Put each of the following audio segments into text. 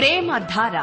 ప్రేమధార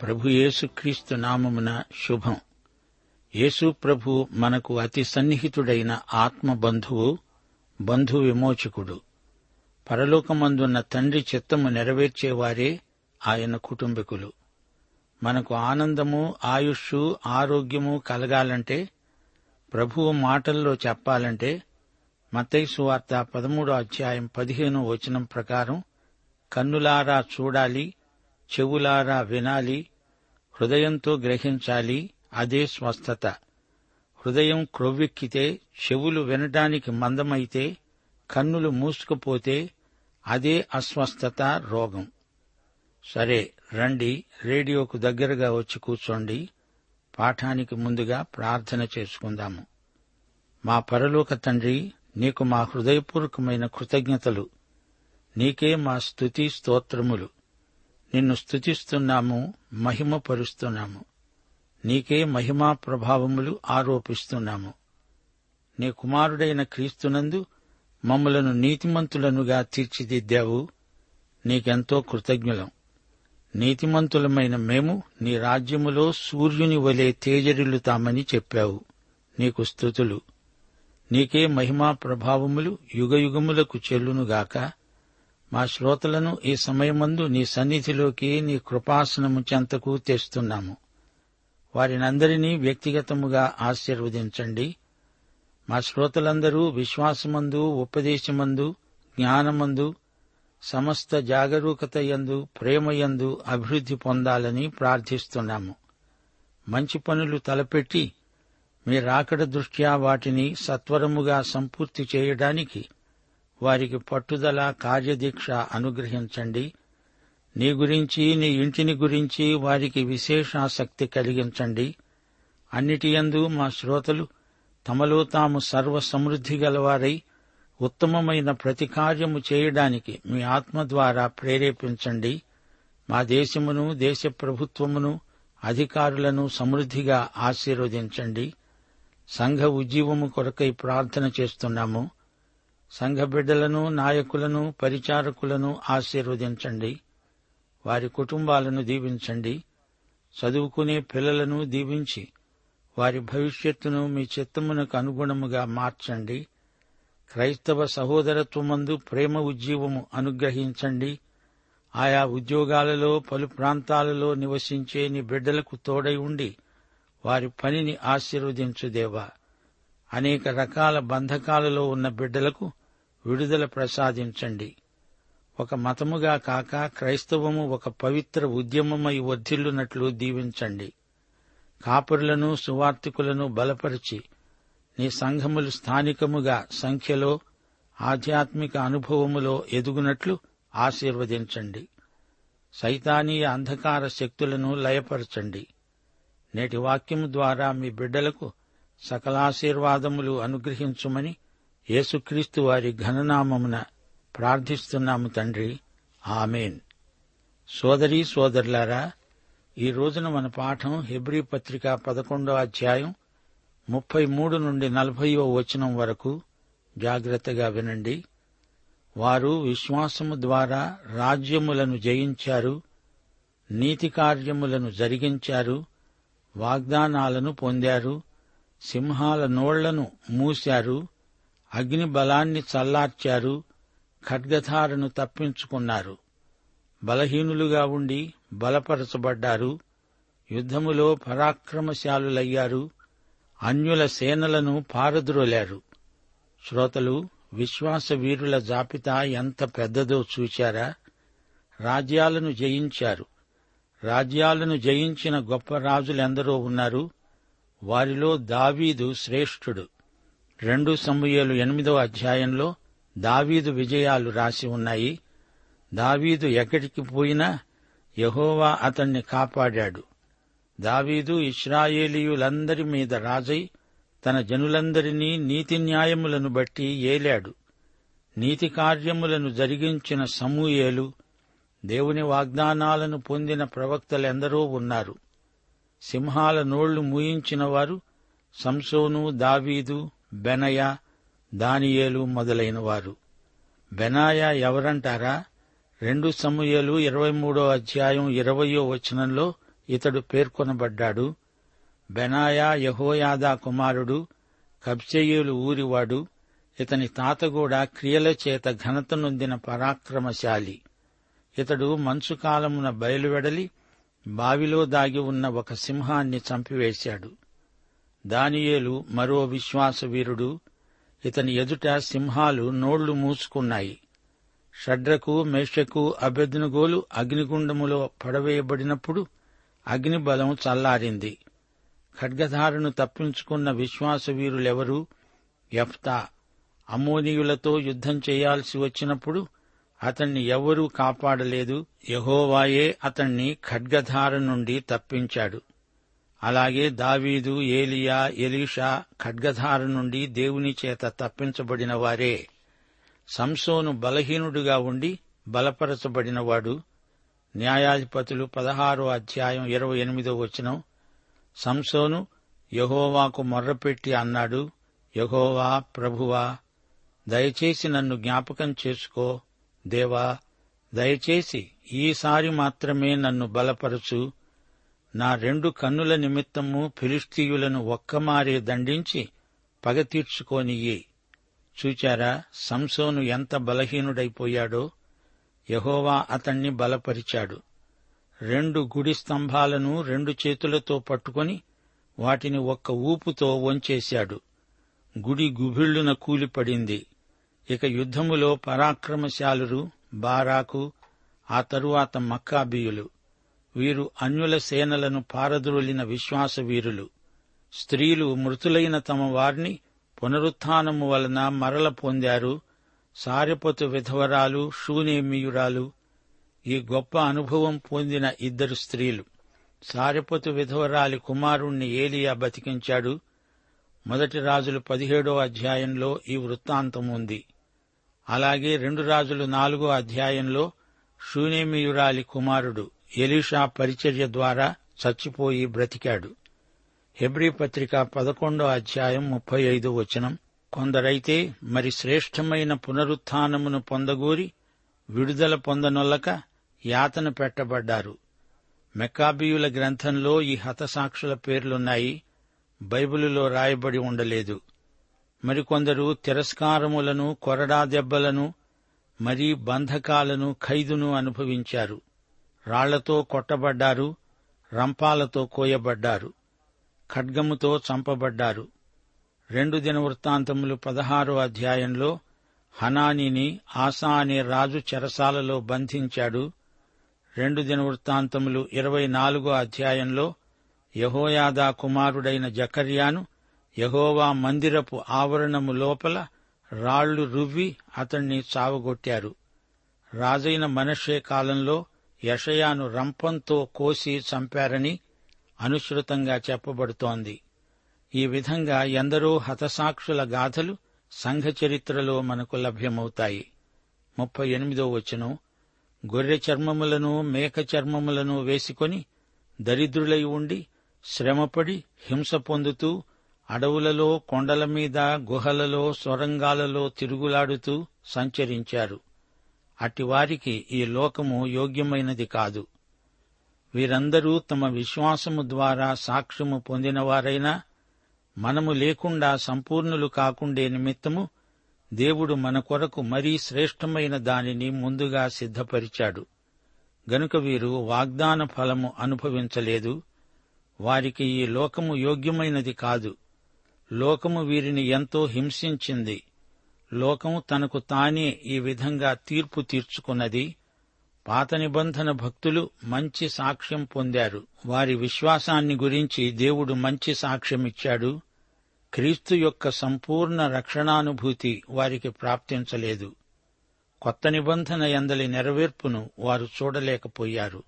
ప్రభు యేసుక్రీస్తు నామమున శుభం. యేసు ప్రభు మనకు అతి సన్నిహితుడైన ఆత్మబంధువు, బంధు విమోచకుడు. పరలోకమందున్న తండ్రి చిత్తము నెరవేర్చేవారే ఆయన కుటుంబీకులు. మనకు ఆనందము, ఆయుష్షు, ఆరోగ్యము కలగాలంటే, ప్రభువు మాటల్లో చెప్పాలంటే, మత్తయి సువార్త 13:15 ప్రకారం కన్నులారా చూడాలి, చెవులారా వినాలి, హృదయంతో గ్రహించాలి. అదే స్వస్థత. హృదయం క్రొవ్వెక్కితే, చెవులు వినడానికి మందమైతే, కన్నులు మూసుకుపోతే అదే అస్వస్థత, రోగం. సరే రండి, రేడియోకు దగ్గరగా వచ్చి కూర్చోండి. పాఠానికి ముందుగా ప్రార్థన చేసుకుందాము. మా పరలోక తండ్రి, నీకు మా హృదయపూర్వకమైన కృతజ్ఞతలు. నీకే మా స్తుతి స్తోత్రములు. నిన్ను స్తుతిస్తున్నాము, మహిమపరుస్తున్నాము. నీకే మహిమా ప్రభావములు ఆరోపిస్తున్నాము. నీ కుమారుడైన క్రీస్తునందు మమ్మలను నీతిమంతులనుగా తీర్చిదిద్దావు. నీకెంతో కృతజ్ఞులం. నీతిమంతులమైన మేము నీ రాజ్యములో సూర్యుని వలె తేజరిల్లుతామని చెప్పావు. నీకు స్తుతులు. నీకే మహిమా ప్రభావములు యుగయుగములకు చెల్లునుగాక. మా శ్రోతలను ఈ సమయమందు నీ సన్నిధిలోకి, నీ కృపాసనము చెంతకు తెస్తున్నాము. వారినందరినీ వ్యక్తిగతముగా ఆశీర్వదించండి. మా శ్రోతలందరూ విశ్వాసమందు, ఉపదేశమందు, జ్ఞానమందు, సమస్త జాగరూకతయందు, ప్రేమయందు అభివృద్ధి పొందాలని ప్రార్థిస్తున్నాము. మంచి పనులు తలపెట్టి మీ రాకడ దృష్ట్యా వాటిని సత్వరముగా సంపూర్తి చేయడానికి వారికి పట్టుదల, కార్యదీక్ష అనుగ్రహించండి. నీ గురించి, నీ ఇంటిని గురించి వారికి విశేషాసక్తి కలిగించండి. అన్నిటియందు మా శ్రోతలు తమలో తాము సర్వసమృద్ధి గలవారై ఉత్తమమైన ప్రతి కార్యము చేయడానికి మీ ఆత్మ ద్వారా ప్రేరేపించండి. మా దేశమును, దేశ ప్రభుత్వమును, అధికారులను సమృద్ధిగా ఆశీర్వదించండి. సంఘ ఉజ్జీవము కొరకై ప్రార్థన చేస్తున్నాము. సంఘ బిడ్డలను, నాయకులను, పరిచారకులను ఆశీర్వదించండి. వారి కుటుంబాలను దీవించండి. చదువుకునే పిల్లలను దీవించి వారి భవిష్యత్తును మీ చిత్తమునకు అనుగుణముగా మార్చండి. క్రైస్తవ సహోదరత్వమందు ప్రేమ ఉజ్జీవము అనుగ్రహించండి. ఆయా ఉద్యోగాలలో, పలు ప్రాంతాలలో నివసించే నీ బిడ్డలకు తోడై ఉండి వారి పనిని ఆశీర్వదించుదేవా. అనేక రకాల బంధకాలలో ఉన్న బిడ్డలకు విడుదల ప్రసాదించండి. ఒక మతముగా కాక క్రైస్తవము ఒక పవిత్ర ఉద్యమమై వర్ధిల్లునట్లు దీవించండి. కాపరులను, సువార్థికులను బలపరిచి నీ సంఘములు స్థానికముగా సంఖ్యలో, ఆధ్యాత్మిక అనుభవములో ఎదుగునట్లు ఆశీర్వదించండి. సైతానీయ అంధకార శక్తులను లయపరచండి. నేటి వాక్యము ద్వారా మీ బిడ్డలకు సకలాశీర్వాదములు అనుగ్రహించుమని యేసుక్రీస్తు వారి ఘననామమున ప్రార్థిస్తున్నాము తండ్రి, ఆమెన్. సోదరీ సోదరులారా, ఈ రోజున మన పాఠం హెబ్రీ పత్రిక 11వ అధ్యాయం 33 నుండి 40వ వచనం వరకు జాగ్రత్తగా వినండి. వారు విశ్వాసము ద్వారా రాజ్యములను జయించారు, నీతి కార్యములను జరిగించారు, వాగ్దానాలను పొందారు, సింహాల నోళ్లను మూశారు, అగ్ని బలాన్ని చల్లార్చారు, ఖడ్గధారను తప్పించుకున్నారు. బలహీనులుగా ఉండి బలపరచబడ్డారు. యుద్ధములో పరాక్రమశాలులయ్యారు. అన్యుల సేనలను పారద్రోలారు. శ్రోతలు, విశ్వాస వీరుల జాబితా ఎంత పెద్దదో చూచారా? రాజ్యాలను జయించారు. రాజ్యాలను జయించిన గొప్ప రాజులెందరో ఉన్నారు. వారిలో దావీదు శ్రేష్ఠుడు. 2 సమూయేలు 8వ అధ్యాయంలో దావీదు విజయాలు రాసి ఉన్నాయి. దావీదు ఎక్కడికి పోయినా యెహోవా అతణ్ణి కాపాడాడు. దావీదు ఇశ్రాయేలీయులందరి మీద రాజై తన జనులందరినీ నీతి న్యాయములను బట్టి ఏలాడు. నీతి కార్యములను జరిగించిన సమూయేలు, దేవుని వాగ్దానాలను పొందిన ప్రవక్తలెందరో ఉన్నారు. సింహాల నోళ్లు మూయించినవారు సంసోను, దావీదు, బెనయా, దానియేలు మొదలైనవారు. బెనాయా ఎవరంటారా? 2 సమూయేలు 23వ అధ్యాయం 20వ వచనంలో ఇతడు పేర్కొనబడ్డాడు. బెనాయా యెహోయాదా కుమారుడు, కబ్సెయేలు ఊరివాడు. ఇతని తాత కూడా క్రియల చేత ఘనత నొందిన పరాక్రమశాలి. ఇతడు మంచు కాలమున బయలువెడలి బావిలో దాగి ఉన్న ఒక సింహాన్ని చంపివేశాడు. దానియేలు మరో విశ్వాసవీరుడు. ఇతని ఎదుట సింహాలు నోళ్లు మూసుకున్నాయి. షడ్రకు, మేషకు, అబెద్నెగోలు అగ్నిగుండములో పడవేయబడినప్పుడు అగ్నిబలం చల్లారింది. ఖడ్గధారను తప్పించుకున్న విశ్వాసవీరులెవరు? యెఫ్తా. అమోనీయులతో యుద్ధం చేయాల్సి వచ్చినప్పుడు అతణ్ణి ఎవ్వరూ కాపాడలేదు. యెహోవాయే అతణ్ణి ఖడ్గధార నుండి తప్పించాడు. అలాగే దావీదు, ఏలియా, ఎలీషా ఖడ్గధార నుండి దేవుని చేత తప్పించబడిన వారే. సంసోను బలహీనుడుగా ఉండి బలపరచబడినవాడు. న్యాయాధిపతులు 16వ అధ్యాయం 28వ వచనం, సంసోను యెహోవాకు మొర్రపెట్టి అన్నాడు, యెహోవా, ప్రభువా, దయచేసి నన్ను జ్ఞాపకం చేసుకో. దేవా, దయచేసి ఈసారి మాత్రమే నన్ను బలపరచు. నా 2 కన్నుల నిమిత్తము ఫిలిష్తీయులను ఒక్కమారే దండించి పగ తీర్చుకోనియ్యి. చూచారా సంసోను ఎంత బలహీనుడైపోయాడో? యెహోవా అతణ్ణి బలపరిచాడు. 2 గుడి స్తంభాలను 2 చేతులతో పట్టుకొని వాటిని ఒక్క ఊపుతో వంచేశాడు. గుడి గుబిళ్ళున కూలిపడింది. ఇక యుద్ధములో పరాక్రమశాలురు బారాకు, ఆ తరువాత మక్కాబీయులు. వీరు అన్యుల సేనలను పారద్రోలిన విశ్వాసవీరులు. స్త్రీలు మృతులైన తమ వారిని పునరుత్థానము వలన మరల పొందారు. సారెపతు విధవరాలు, షూనేమియురాలు. ఈ గొప్ప అనుభవం పొందిన 2 స్త్రీలు. సారెపతు విధవరాలి కుమారుణ్ణి ఏలియా బతికించాడు. 1 రాజులు 17వ అధ్యాయంలో ఈ వృత్తాంతం ఉంది. అలాగే 2 రాజులు 4వ అధ్యాయంలో షూనేమియురాలి కుమారుడు ఎలీషా పరిచర్య ద్వారా చచ్చిపోయి బ్రతికాడు. హెబ్రీ పత్రిక 11వ అధ్యాయం 35వ వచనం, కొందరైతే మరి శ్రేష్టమైన పునరుత్థానమును పొందగోరి విడుదల పొందనొల్లక యాతన పెట్టబడ్డారు. మెక్కాబీయుల గ్రంథంలో ఈ హతసాక్షుల పేర్లున్నాయి, బైబిలులో రాయబడి ఉండలేదు. మరికొందరు తిరస్కారములను, కొరడా దెబ్బలను, మరీ బంధకాలను, ఖైదును అనుభవించారు. రాళ్లతో కొట్టబడ్డారు, రంపాలతో కోయబడ్డారు, ఖడ్గముతో చంపబడ్డారు. 2 దినవృత్తాంతములు 16వ అధ్యాయంలో హనానీని ఆసా అనే రాజు చెరసాలలో బంధించాడు. 2 దినవృత్తాంతములు 24వ అధ్యాయంలో యెహోయాదా కుమారుడైన జకర్యాను యెహోవా మందిరపు ఆవరణము లోపల రాళ్లు రువ్వి అతణ్ణి చావగొట్టారు. రాజైన మనష్షే కాలంలో యెషయాను రంపంతో కోసి చంపారని అనుసృతంగా చెప్పబడుతోంది. ఈ విధంగా ఎందరో హతసాక్షుల గాథలు సంఘ చరిత్రలో మనకు లభ్యమవుతాయి. 38వ వచనం, గొర్రె చర్మములను, మేక చర్మములను వేసుకొని దరిద్రులై ఉండి శ్రమపడి హింస పొందుతూ అడవులలో, కొండల మీద, గుహలలో, సొరంగాలలో తిరుగులాడుతూ సంచరించారు. అట్టివారికి ఈ లోకము యోగ్యమైనది కాదు. వీరందరూ తమ విశ్వాసము ద్వారా సాక్ష్యము పొందినవారైనా మనము లేకుండా సంపూర్ణులు కాకుండే నిమిత్తము దేవుడు మన కొరకు మరీ శ్రేష్టమైన దానిని ముందుగా సిద్ధపరిచాడు. గనుక వీరు వాగ్దాన ఫలము అనుభవించలేదు. వారికి ఈ లోకము యోగ్యమైనది కాదు. లోకము వీరిని ఎంతో హింసించింది. లోకము తనకు తానే ఈ విధంగా తీర్పు తీర్చుకున్నది. పాత నిబంధన భక్తులు మంచి సాక్ష్యం పొందారు. వారి విశ్వాసాన్ని గురించి దేవుడు మంచి సాక్ష్యమిచ్చాడు. క్రీస్తు యొక్క సంపూర్ణ రక్షణానుభూతి వారికి ప్రాప్తించలేదు. కొత్త నిబంధన యందలి నెరవేర్పును వారు చూడలేకపోయారు.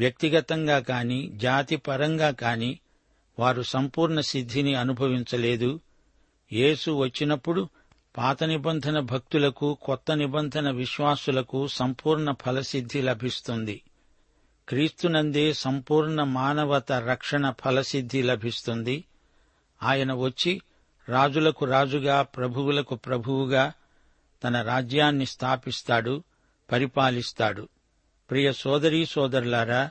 వ్యక్తిగతంగా కాని జాతిపరంగా కాని వారు సంపూర్ణ సిద్ధిని అనుభవించలేదు. యేసు వచ్చినప్పుడు పాత నిబంధన భక్తులకు, కొత్త నిబంధన విశ్వాసులకు సంపూర్ణ ఫలసిద్ధి లభిస్తుంది. క్రీస్తునందే సంపూర్ణ మానవత రక్షణ ఫలసిద్ధి లభిస్తుంది. ఆయన వచ్చి రాజులకు రాజుగా, ప్రభువులకు ప్రభువుగా తన రాజ్యాన్ని స్థాపిస్తాడు, పరిపాలిస్తాడు. ప్రియ సోదరీ సోదరులారా,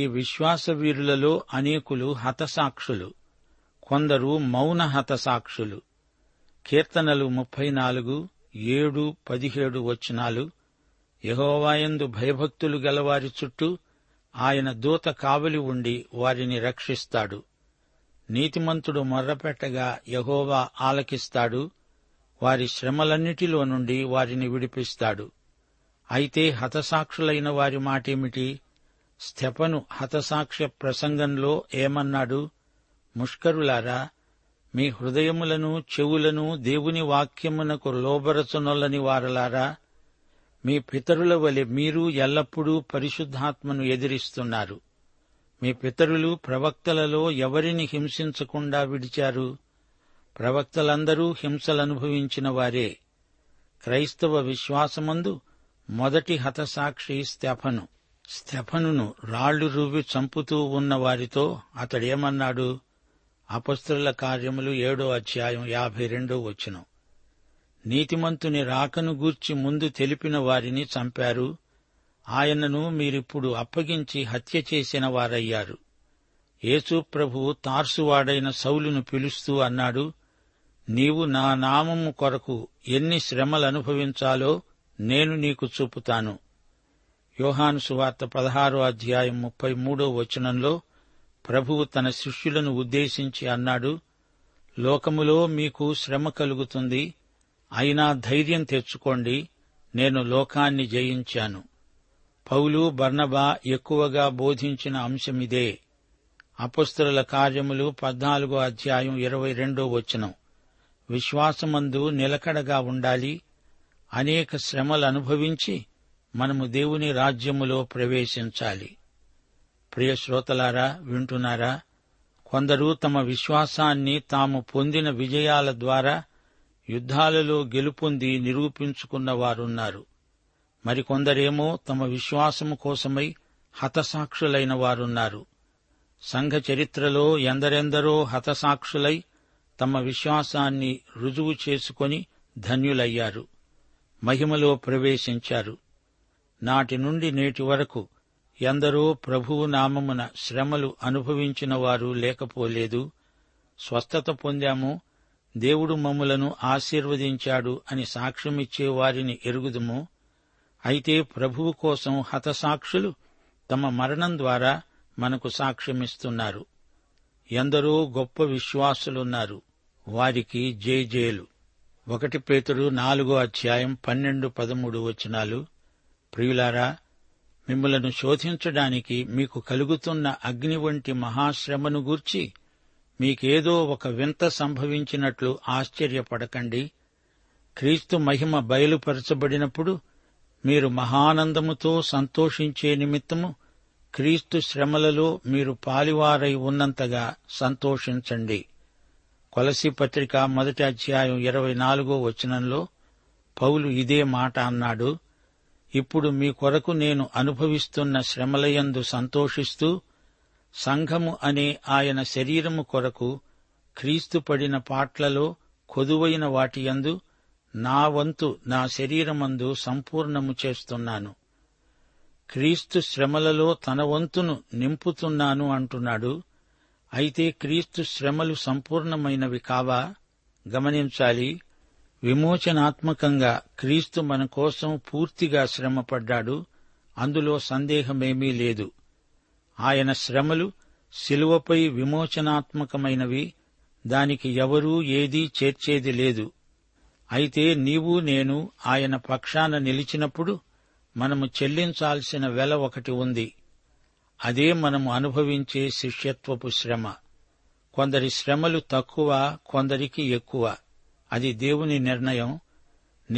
ఈ విశ్వాస వీరులలో అనేకులు హతసాక్షులు, కొందరు మౌన హతసాక్షులు. కీర్తనలు 34:7-17 వచనాలు: యెహోవాయందు భయభక్తులు గలవారి చుట్టూ ఆయన దూత కావలి ఉండి వారిని రక్షిస్తాడు. నీతిమంతుడు మొర్రపెట్టగా యెహోవా ఆలకిస్తాడు. వారి శ్రమలన్నిటిలో నుండి వారిని విడిపిస్తాడు. అయితే హతసాక్షులైన వారి మాటేమిటి? స్తెఫను హతసాక్ష్య ప్రసంగంలో ఏమన్నాడు? ముష్కరులారా, మీ హృదయములను చెవులను దేవుని వాక్యమునకు లోబరచునొల్లని వారలారా, మీ పితరుల వలె మీరు ఎల్లప్పుడూ పరిశుద్ధాత్మను ఎదిరిస్తున్నారు. మీ పితరులు ప్రవక్తలలో ఎవరిని హింసించకుండా విడిచారు? ప్రవక్తలందరూ హింసలనుభవించిన వారే. క్రైస్తవ విశ్వాసమందు మొదటి హతసాక్షి స్తెఫను. స్తెఫనును రాళ్లు రువ్వి చంపుతూ ఉన్న వారితో అతడేమన్నాడు? అపొస్తలుల కార్యములు 7:52. నీతిమంతుని రాకను గూర్చి ముందు తెలిపిన వారిని చంపారు. ఆయనను మీరిప్పుడు అప్పగించి హత్య చేసిన వారయ్యారు. యేసు ప్రభువు తార్సువాడైన సౌలును పిలుస్తూ అన్నాడు, నీవు నా నామము కొరకు ఎన్ని శ్రమలనుభవించాలో నేను నీకు చూపుతాను. యోహాను సువార్త 16:33 ప్రభువు తన శిష్యులను ఉద్దేశించి అన్నాడు, లోకములో మీకు శ్రమ కలుగుతుంది, అయినా ధైర్యం తెచ్చుకోండి, నేను లోకాన్ని జయించాను. పౌలు, బర్నబా ఎక్కువగా బోధించిన అంశమిదే. అపొస్తలుల కార్యములు 14:22. విశ్వాసమందు నిలకడగా ఉండాలి. అనేక శ్రమలు అనుభవించి మనము దేవుని రాజ్యములో ప్రవేశించాలి. ప్రియ శ్రోతలారా, వింటున్నారా? కొందరు తమ విశ్వాసాన్ని తాము పొందిన విజయాల ద్వారా యుద్ధాలలో గెలుపొంది నిరూపించుకున్న వారున్నారు. మరికొందరేమో తమ విశ్వాసము కోసమై హతసాక్షులైన వారున్నారు. సంఘ చరిత్రలో ఎందరెందరో హతసాక్షులై తమ విశ్వాసాన్ని రుజువు చేసుకుని ధన్యులయ్యారు, మహిమలో ప్రవేశించారు. నాటి నుండి నేటి వరకు ఎందరో ప్రభువు నామమున శ్రమలు అనుభవించిన వారు లేకపోలేదు. స్వస్థత పొందాము, దేవుడు మమ్ములను ఆశీర్వదించాడు అని సాక్ష్యమిచ్చేవారిని ఎరుగుదుము. అయితే ప్రభువు కోసం హతసాక్షులు తమ మరణం ద్వారా మనకు సాక్ష్యమిస్తున్నారు. ఎందరో గొప్ప విశ్వాసులున్నారు, వారికి జేజేలు. 1 పేతురు 4:12-13. ప్రియులారా, మిమ్మలను శోధించడానికి మీకు కలుగుతున్న అగ్ని వంటి మహాశ్రమను గూర్చి మీకేదో ఒక వింత సంభవించినట్లు ఆశ్చర్యపడకండి. క్రీస్తు మహిమ బయలుపరచబడినప్పుడు మీరు మహానందముతో సంతోషించే నిమిత్తము క్రీస్తు శ్రమలలో మీరు పాలివారై ఉన్నంతగా సంతోషించండి. కొలసీ పత్రిక 1:24 పౌలు ఇదే మాట అన్నాడు. ఇప్పుడు మీ కొరకు నేను అనుభవిస్తున్న శ్రమలయందు సంతోషిస్తూ, సంఘము అనే ఆయన శరీరము కొరకు క్రీస్తు పడిన పాట్లలో కొదువైన వాటియందు నా వంతు నా శరీరమందు సంపూర్ణము చేస్తున్నాను. క్రీస్తు శ్రమలలో తన వంతును నింపుతున్నాను అంటున్నాడు. అయితే క్రీస్తు శ్రమలు సంపూర్ణమైనవి కావా? గమనించాలి, విమోచనాత్మకంగా క్రీస్తు మన కోసం పూర్తిగా శ్రమపడ్డాడు. అందులో సందేహమేమీ లేదు. ఆయన శ్రమలు శిలువపై విమోచనాత్మకమైనవి, దానికి ఎవరూ ఏదీ చేర్చేది లేదు. అయితే నీవు నేను ఆయన పక్షాన నిలిచినప్పుడు మనము చెల్లించాల్సిన వెల ఒకటి ఉంది. అదే మనము అనుభవించే శిష్యత్వపు శ్రమ. కొందరి శ్రమలు తక్కువ, కొందరికి ఎక్కువ. అది దేవుని నిర్ణయం.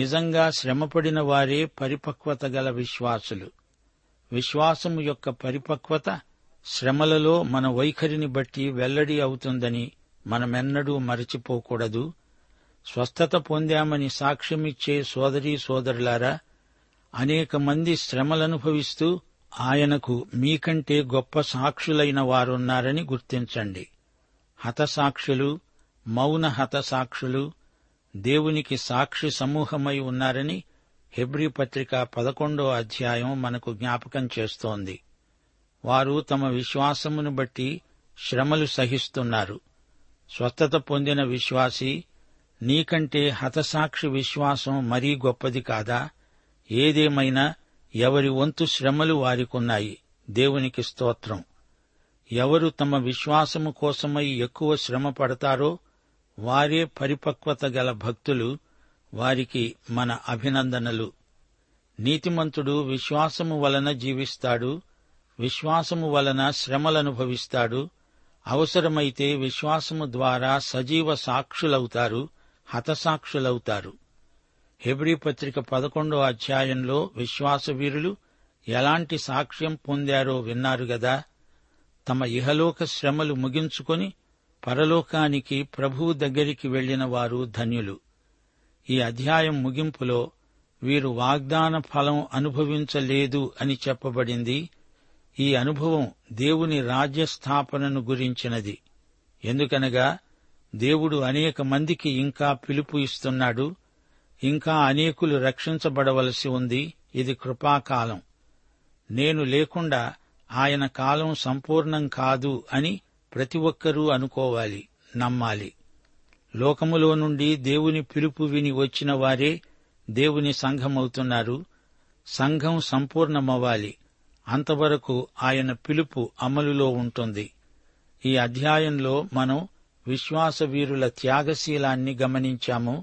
నిజంగా శ్రమపడిన వారే పరిపక్వత గల విశ్వాసులు. విశ్వాసము యొక్క పరిపక్వత శ్రమలలో మన వైఖరిని బట్టి వెల్లడి అవుతుందని మనమెన్నడూ మరచిపోకూడదు. స్వస్థత పొందామని సాక్ష్యమిచ్చే సోదరీ సోదరులారా, అనేక మంది శ్రమలనుభవిస్తూ ఆయనకు మీకంటే గొప్ప సాక్షులైన వారున్నారని గుర్తించండి. హతసాక్షులు, మౌన హతసాక్షులు దేవునికి సాక్షి సమూహమై ఉన్నారని హెబ్రీ పత్రిక 11వ అధ్యాయం మనకు జ్ఞాపకం చేస్తోంది. వారు తమ విశ్వాసమును బట్టి శ్రమలు సహిస్తున్నారు. స్వస్థత పొందిన విశ్వాసి, నీకంటే హతసాక్షి విశ్వాసం మరీ గొప్పది కాదా? ఏదేమైనా ఎవరి వంతు శ్రమలు వారికున్నాయి. దేవునికి స్తోత్రం. ఎవరు తమ విశ్వాసము కోసమై ఎక్కువ శ్రమ పడతారో వారే పరిపక్వత గల భక్తులు. వారికి మన అభినందనలు. నీతిమంతుడు విశ్వాసము వలన జీవిస్తాడు. విశ్వాసము వలన శ్రమలనుభవిస్తాడు. అవసరమైతే విశ్వాసము ద్వారా సజీవ సాక్షులవుతారు, హతసాక్షులవుతారు. హెబ్రీ పత్రిక 11వ అధ్యాయంలో విశ్వాసవీరులు ఎలాంటి సాక్ష్యం పొందారో విన్నారు గదా. తమ ఇహలోక శ్రమలు ముగించుకొని పరలోకానికి ప్రభువు దగ్గరికి వెళ్లిన వారు ధన్యులు. ఈ అధ్యాయం ముగింపులో వీరు వాగ్దాన ఫలం అనుభవించలేదు అని చెప్పబడింది. ఈ అనుభవం దేవుని రాజ్య స్థాపనను గురించినది. ఎందుకనగా దేవుడు అనేక మందికి ఇంకా పిలుపు ఇస్తున్నాడు. ఇంకా అనేకులు రక్షించబడవలసి ఉంది. ఇది కృపాకాలం. నేను లేకుండా ఆయన కాలం సంపూర్ణం కాదు అని ప్రతి ఒక్కరూ అనుకోవాలి, నమ్మాలి. లోకములో నుండి దేవుని పిలుపు విని వచ్చిన వారే దేవుని సంఘమవుతున్నారు. సంఘం సంపూర్ణమవ్వాలి. అంతవరకు ఆయన పిలుపు అమలులో ఉంటుంది. ఈ అధ్యాయంలో మనం విశ్వాసవీరుల త్యాగశీలాన్ని గమనించాము.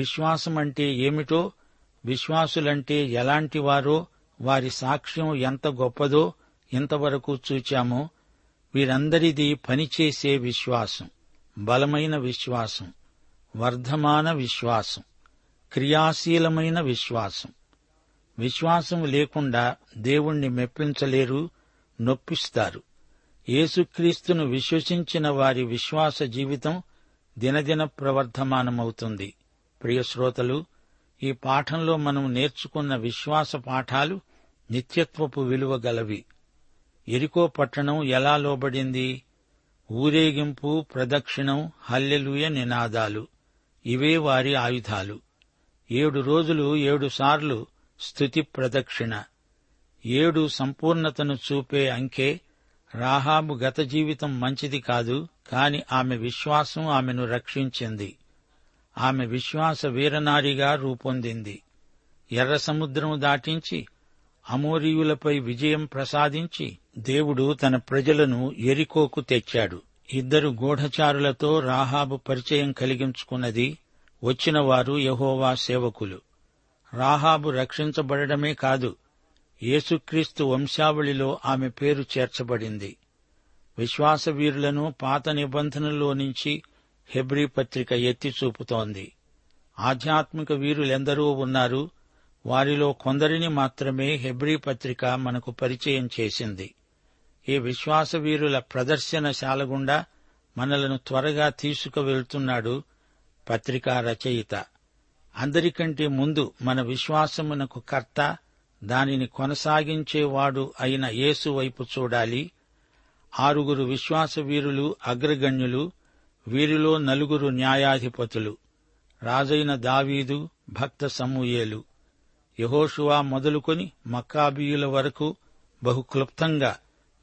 విశ్వాసమంటే ఏమిటో, విశ్వాసులంటే ఎలాంటివారో, వారి సాక్ష్యం ఎంత గొప్పదో ఇంతవరకు చూచాము. వీరందరిది పనిచేసే విశ్వాసం, బలమైన విశ్వాసం, వర్ధమాన విశ్వాసం, క్రియాశీలమైన విశ్వాసం. విశ్వాసం లేకుండా దేవుణ్ణి మెప్పించలేరు, నొప్పిస్తారు. యేసుక్రీస్తును విశ్వసించిన వారి విశ్వాస జీవితం దినదిన ప్రవర్ధమానమవుతుంది. ప్రియశ్రోతలు, ఈ పాఠంలో మనం నేర్చుకున్న విశ్వాస పాఠాలు నిత్యత్వపు విలువ గలవి. ఎరికో పట్టణం ఎలా లోబడింది? ఊరేగింపు, ప్రదక్షిణం, హల్లెలూయ నినాదాలు ఇవే వారి ఆయుధాలు. 7 రోజులు 7 సార్లు స్తుతి ప్రదక్షిణ. 7 సంపూర్ణతను చూపే అంకే. రాహాబు గత జీవితం మంచిది కాదు, కాని ఆమె విశ్వాసం ఆమెను రక్షించింది. ఆమె విశ్వాస వీరనారిగా రూపొందింది. ఎర్ర సముద్రం దాటించి అమోరీయులపై విజయం ప్రసాదించి దేవుడు తన ప్రజలను ఎరికోకు తెచ్చాడు. 2 గూఢచారులతో రాహాబు పరిచయం కలిగించుకున్నది. వచ్చిన వారు యెహోవా సేవకులు. రాహాబు రక్షించబడమే కాదు, యేసుక్రీస్తు వంశావళిలో ఆమె పేరు చేర్చబడింది. విశ్వాసవీరులను పాత నిబంధనలో నుంచి హెబ్రీ పత్రిక ఎత్తి చూపుతోంది. ఆధ్యాత్మిక వీరులెందరూ ఉన్నారు. వారిలో కొందరిని మాత్రమే హెబ్రీ పత్రిక మనకు పరిచయం చేసింది. ఈ విశ్వాసవీరుల ప్రదర్శనశాల గుండా మనలను త్వరగా తీసుకువెళ్తున్నాడు పత్రికా రచయిత. అందరికంటే ముందు మన విశ్వాసమునకు కర్త, దానిని కొనసాగించేవాడు అయిన యేసు వైపు చూడాలి. 6 విశ్వాసవీరులు అగ్రగణ్యులు. వీరిలో 4 న్యాయాధిపతులు, రాజైన దావీదు, భక్త సమూయేలు. యెహోషువ మొదలుకొని మక్కాబీయుల వరకు బహుక్లుప్తంగా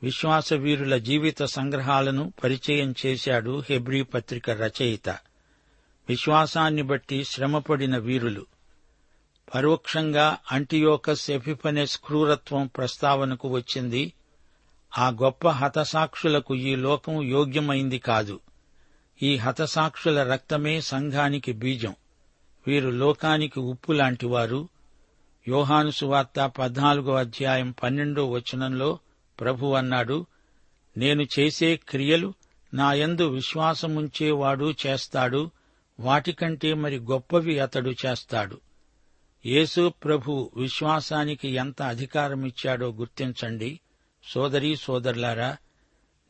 విశ్వాసవీరుల జీవిత సంగ్రహాలను పరిచయం చేశాడు హెబ్రీ పత్రిక రచయిత. విశ్వాసాన్ని బట్టి శ్రమపడిన వీరులు. పరోక్షంగా అంటియోకస్ ఎపిఫనెస్ క్రూరత్వం ప్రస్తావనకు వచ్చింది. ఆ గొప్ప హతసాక్షులకు ఈ లోకం యోగ్యమైంది కాదు. ఈ హతసాక్షుల రక్తమే సంఘానికి బీజం. వీరు లోకానికి ఉప్పు లాంటివారు. యోహాను సువార్త 14:12 ప్రభు అన్నాడు, నేను చేసే క్రియలు నాయందు విశ్వాసముంచేవాడు చేస్తాడు, వాటికంటే మరి గొప్పవి అతడు చేస్తాడు. యేసు ప్రభు విశ్వాసానికి ఎంత అధికారమిచ్చాడో గుర్తించండి. సోదరీ సోదరులారా,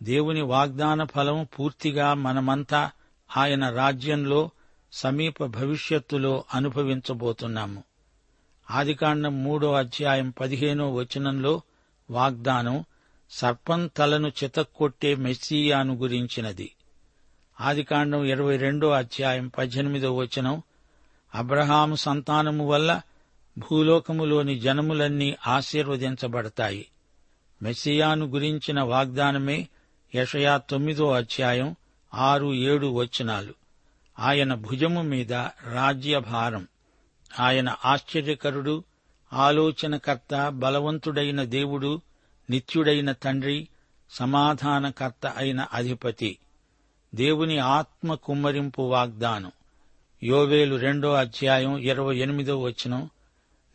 దేవుని వాగ్దాన ఫలం పూర్తిగా మనమంతా ఆయన రాజ్యంలో సమీప భవిష్యత్తులో అనుభవించబోతున్నాము. ఆదికాండం 3:15 వాగ్దానం సర్పం తలను చితక్కొట్టే మెస్సియాను గురించినది. ఆదికాండం 22:18 అబ్రహాము సంతానము వల్ల భూలోకములోని జనములన్నీ ఆశీర్వదించబడతాయి. మెస్సియాను గురించిన వాగ్దానమే యెషయా 9:6-7. ఆయన భుజము మీద రాజ్యభారం. ఆయన ఆశ్చర్యకరుడు, ఆలోచనకర్త, బలవంతుడైన దేవుడు, నిత్యుడైన తండ్రి, సమాధానకర్త అయిన అధిపతి. దేవుని ఆత్మ కుమ్మరింపు వాగ్దానం. యోవేలు 2:28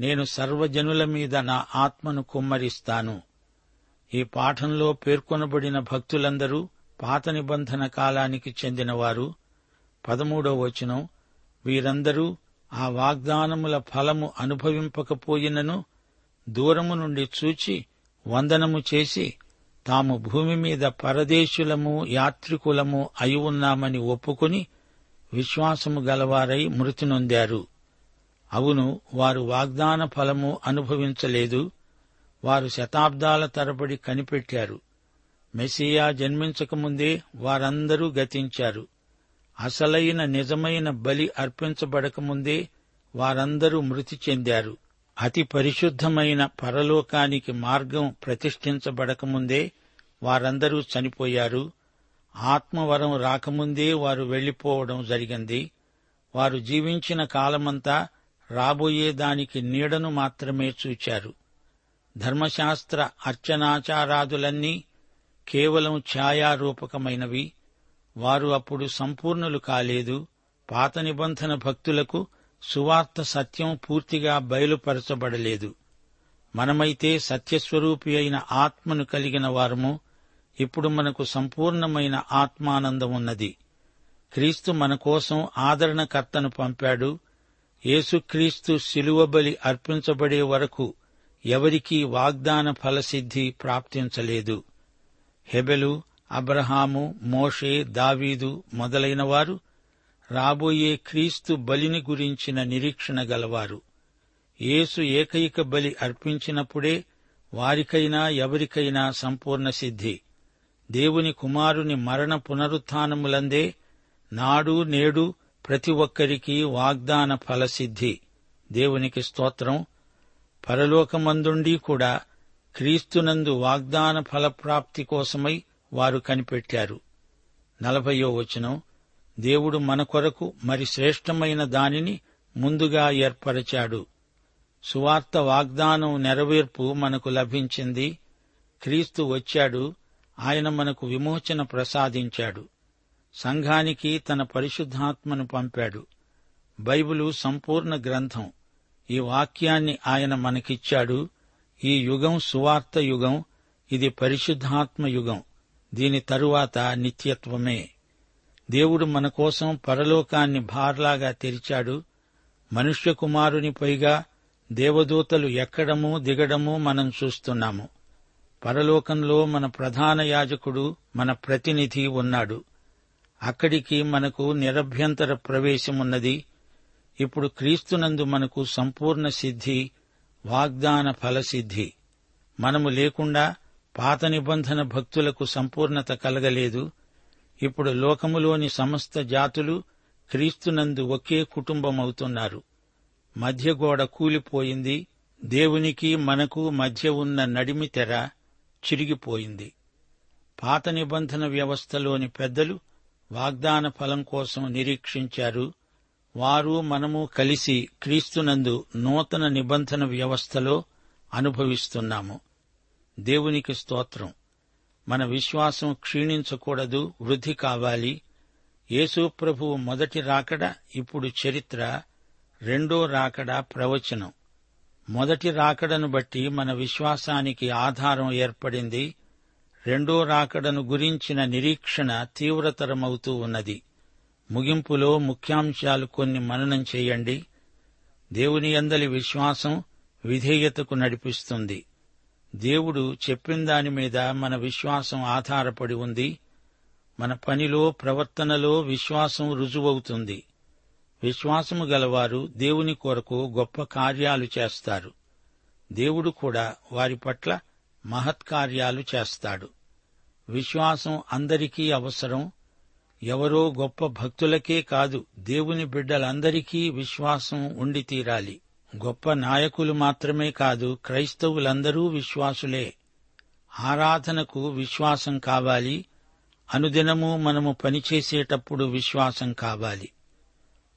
నేను సర్వజనుల మీద నా ఆత్మను కుమ్మరిస్తాను. ఈ పాఠంలో పేర్కొనబడిన భక్తులందరూ పాత నిబంధన కాలానికి చెందినవారు. 13 వీరందరూ ఆ వాగ్దానముల ఫలము అనుభవింపకపోయినను దూరము నుండి చూచి వందనము చేసి తాము భూమి మీద పరదేశులము యాత్రికులము అయి ఉన్నామని ఒప్పుకుని విశ్వాసము గలవారై మృతి నొందారు. అవును, వారు వాగ్దాన ఫలము అనుభవించలేదు. వారు శతాబ్దాల తరబడి కనిపెట్టారు. మెస్సియా జన్మించకముందే వారందరూ గతించారు. అసలైన నిజమైన బలి అర్పించబడకముందే వారందరూ మృతి చెందారు. అతి పరిశుద్ధమైన పరలోకానికి మార్గం ప్రతిష్ఠించబడకముందే వారందరూ చనిపోయారు. ఆత్మవరం రాకముందే వారు వెళ్లిపోవడం జరిగింది. వారు జీవించిన కాలమంతా రాబోయే దానికి నీడను మాత్రమే చూచారు. ధర్మశాస్త్ర అర్చనాచారాదులన్నీ కేవలం ఛాయారూపకమైనవి. వారు అప్పుడు సంపూర్ణులు కాలేదు. పాత నిబంధన భక్తులకు సువార్త సత్యం పూర్తిగా బయలుపరచబడలేదు. మనమైతే సత్యస్వరూపి అయిన ఆత్మను కలిగిన వారము. ఇప్పుడు మనకు సంపూర్ణమైన ఆత్మానందమున్నది. క్రీస్తు మన కోసం ఆదరణకర్తను పంపాడు. యేసుక్రీస్తు శిలువ బలి అర్పించబడే వరకు ఎవరికీ వాగ్దాన ఫలసిద్ధి ప్రాప్తించలేదు. హెబెలు, అబ్రహాము, మోషే, దావీదు మొదలైన వారు రాబోయే క్రీస్తు బలిని గురించిన నిరీక్షణ గలవారు. యేసు ఏకైక బలి అర్పించినప్పుడే వారికైనా ఎవరికైనా సంపూర్ణ సిద్ధి. దేవుని కుమారుని మరణ పునరుత్థానములందే నాడు నేడు ప్రతి ఒక్కరికీ వాగ్దాన ఫలసిద్ధి. దేవునికి స్తోత్రం. పరలోకమందుండి కూడా క్రీస్తునందు వాగ్దాన ఫలప్రాప్తి కోసమై వారు కనిపెట్టారు. 40 దేవుడు మన కొరకు మరి శ్రేష్టమైన దానిని ముందుగా ఏర్పరచాడు. సువార్త వాగ్దానం నెరవేర్పు మనకు లభించింది. క్రీస్తు వచ్చాడు. ఆయన మనకు విమోచన ప్రసాదించాడు. సంఘానికి తన పరిశుద్ధాత్మను పంపాడు. బైబిలు సంపూర్ణ గ్రంథం. ఈ వాక్యాన్ని ఆయన మనకిచ్చాడు. ఈ యుగం సువార్త యుగం. ఇది పరిశుద్ధాత్మ యుగం. దీని తరువాత నిత్యత్వమే. దేవుడు మన కోసం పరలోకాన్ని బార్లాగా తెరిచాడు. మనుష్యకుమారుని పైగా దేవదూతలు ఎక్కడమూ దిగడమూ మనం చూస్తున్నాము. పరలోకంలో మన ప్రధాన యాజకుడు, మన ప్రతినిధి ఉన్నాడు. అక్కడికి మనకు నిరభ్యంతర ప్రవేశమున్నది. ఇప్పుడు క్రీస్తునందు మనకు సంపూర్ణ సిద్ధి, వాగ్దాన ఫలసిద్ధి. మనము లేకుండా పాత నిబంధన భక్తులకు సంపూర్ణత కలగలేదు. ఇప్పుడు లోకములోని సమస్త జాతులు క్రీస్తునందు ఒకే కుటుంబమవుతున్నారు. మధ్యగోడ కూలిపోయింది. దేవునికి మనకు మధ్య ఉన్న నడిమి తెర చిరిగిపోయింది. పాత నిబంధన వ్యవస్థలోని పెద్దలు వాగ్దాన ఫలం కోసం నిరీక్షించారు. వారు మనము కలిసి క్రీస్తునందు నూతన నిబంధన వ్యవస్థలో అనుభవిస్తున్నాము. దేవునికి స్తోత్రం. మన విశ్వాసం క్షీణించకూడదు, వృద్ధి కావాలి. యేసు ప్రభువు మొదటి రాకడ ఇప్పుడు చరిత్ర, రెండో రాకడ ప్రవచనం. మొదటి రాకడను బట్టి మన విశ్వాసానికి ఆధారం ఏర్పడింది. రెండో రాకడను గురించిన నిరీక్షణ తీవ్రతరమవుతూ ఉన్నది. ముగింపులో ముఖ్యాంశాలు కొన్ని మననం చేయండి. దేవుని యందలి విశ్వాసం విధేయతకు నడిపిస్తుంది. దేవుడు చెప్పిందాని మీద మన విశ్వాసం ఆధారపడి ఉంది. మన పనిలో, ప్రవర్తనలో విశ్వాసం రుజువవుతుంది. విశ్వాసము గలవారు దేవుని కొరకు గొప్ప కార్యాలు చేస్తారు. దేవుడు కూడా వారి పట్ల మహత్కార్యాలు చేస్తాడు. విశ్వాసం అందరికీ అవసరం. ఎవరో గొప్ప భక్తులకే కాదు, దేవుని బిడ్డలందరికీ విశ్వాసం ఉండి తీరాలి. గొప్ప నాయకులు మాత్రమే కాదు, క్రైస్తవులందరూ విశ్వాసులే. ఆరాధనకు విశ్వాసం కావాలి. అనుదినము మనము పనిచేసేటప్పుడు విశ్వాసం కావాలి.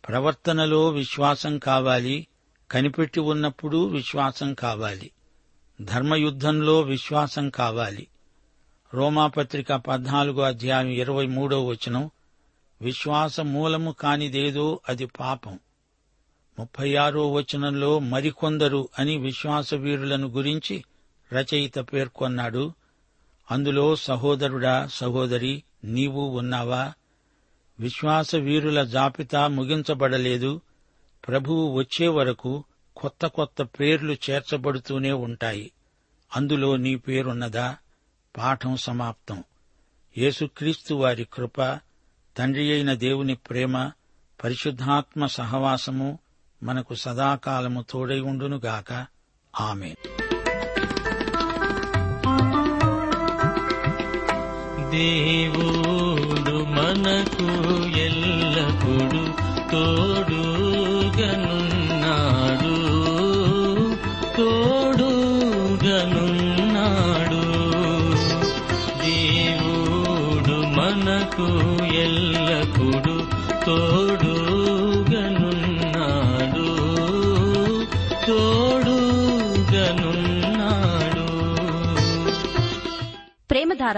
ప్రవర్తనలో విశ్వాసం కావాలి. కనిపెట్టి ఉన్నప్పుడు విశ్వాసం కావాలి. ధర్మయుద్ధంలో విశ్వాసం కావాలి. రోమాపత్రిక 14:23 విశ్వాస మూలము కానిదేదో అది పాపం. 36వ వచనంలో మరికొందరు అని విశ్వాసవీరులను గురించి రచయిత పేర్కొన్నాడు. అందులో సహోదరుడా, సహోదరి, నీవు ఉన్నావా? విశ్వాసవీరుల జాబితా ముగించబడలేదు. ప్రభువు వచ్చే వరకు కొత్త కొత్త పేర్లు చేర్చబడుతూనే ఉంటాయి. అందులో నీ పేరున్నదా? పాఠం సమాప్తం. యేసుక్రీస్తు వారి కృప, తండ్రి అయిన దేవుని ప్రేమ, పరిశుద్ధాత్మ సహవాసము మనకు సదాకాలము తోడై ఉండునుగాక. ఆమేన్. దేవుడు మనకు ఎల్లప్పుడు తోడుగనున్నాడు, తోడుగనున్నాడు. దేవుడు మనకు ఎల్లప్పుడు తోడుగనున్నాడు, తోడుగనున్నాడు. ప్రేమధార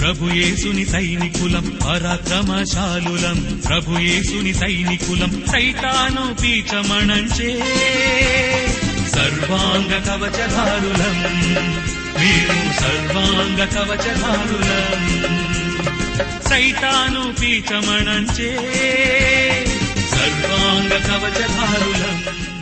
ప్రభుయేసుని సైనికులం, పరాక్రమశాలులం, ప్రభుయేసుని సైనికులం. సైతాను పీచమణంచే సర్వాంగ కవచధారులం, వీరు సర్వాంగ కవచధారులం. సైతాను పీచమణంచే సర్వాంగ కవచధారులం.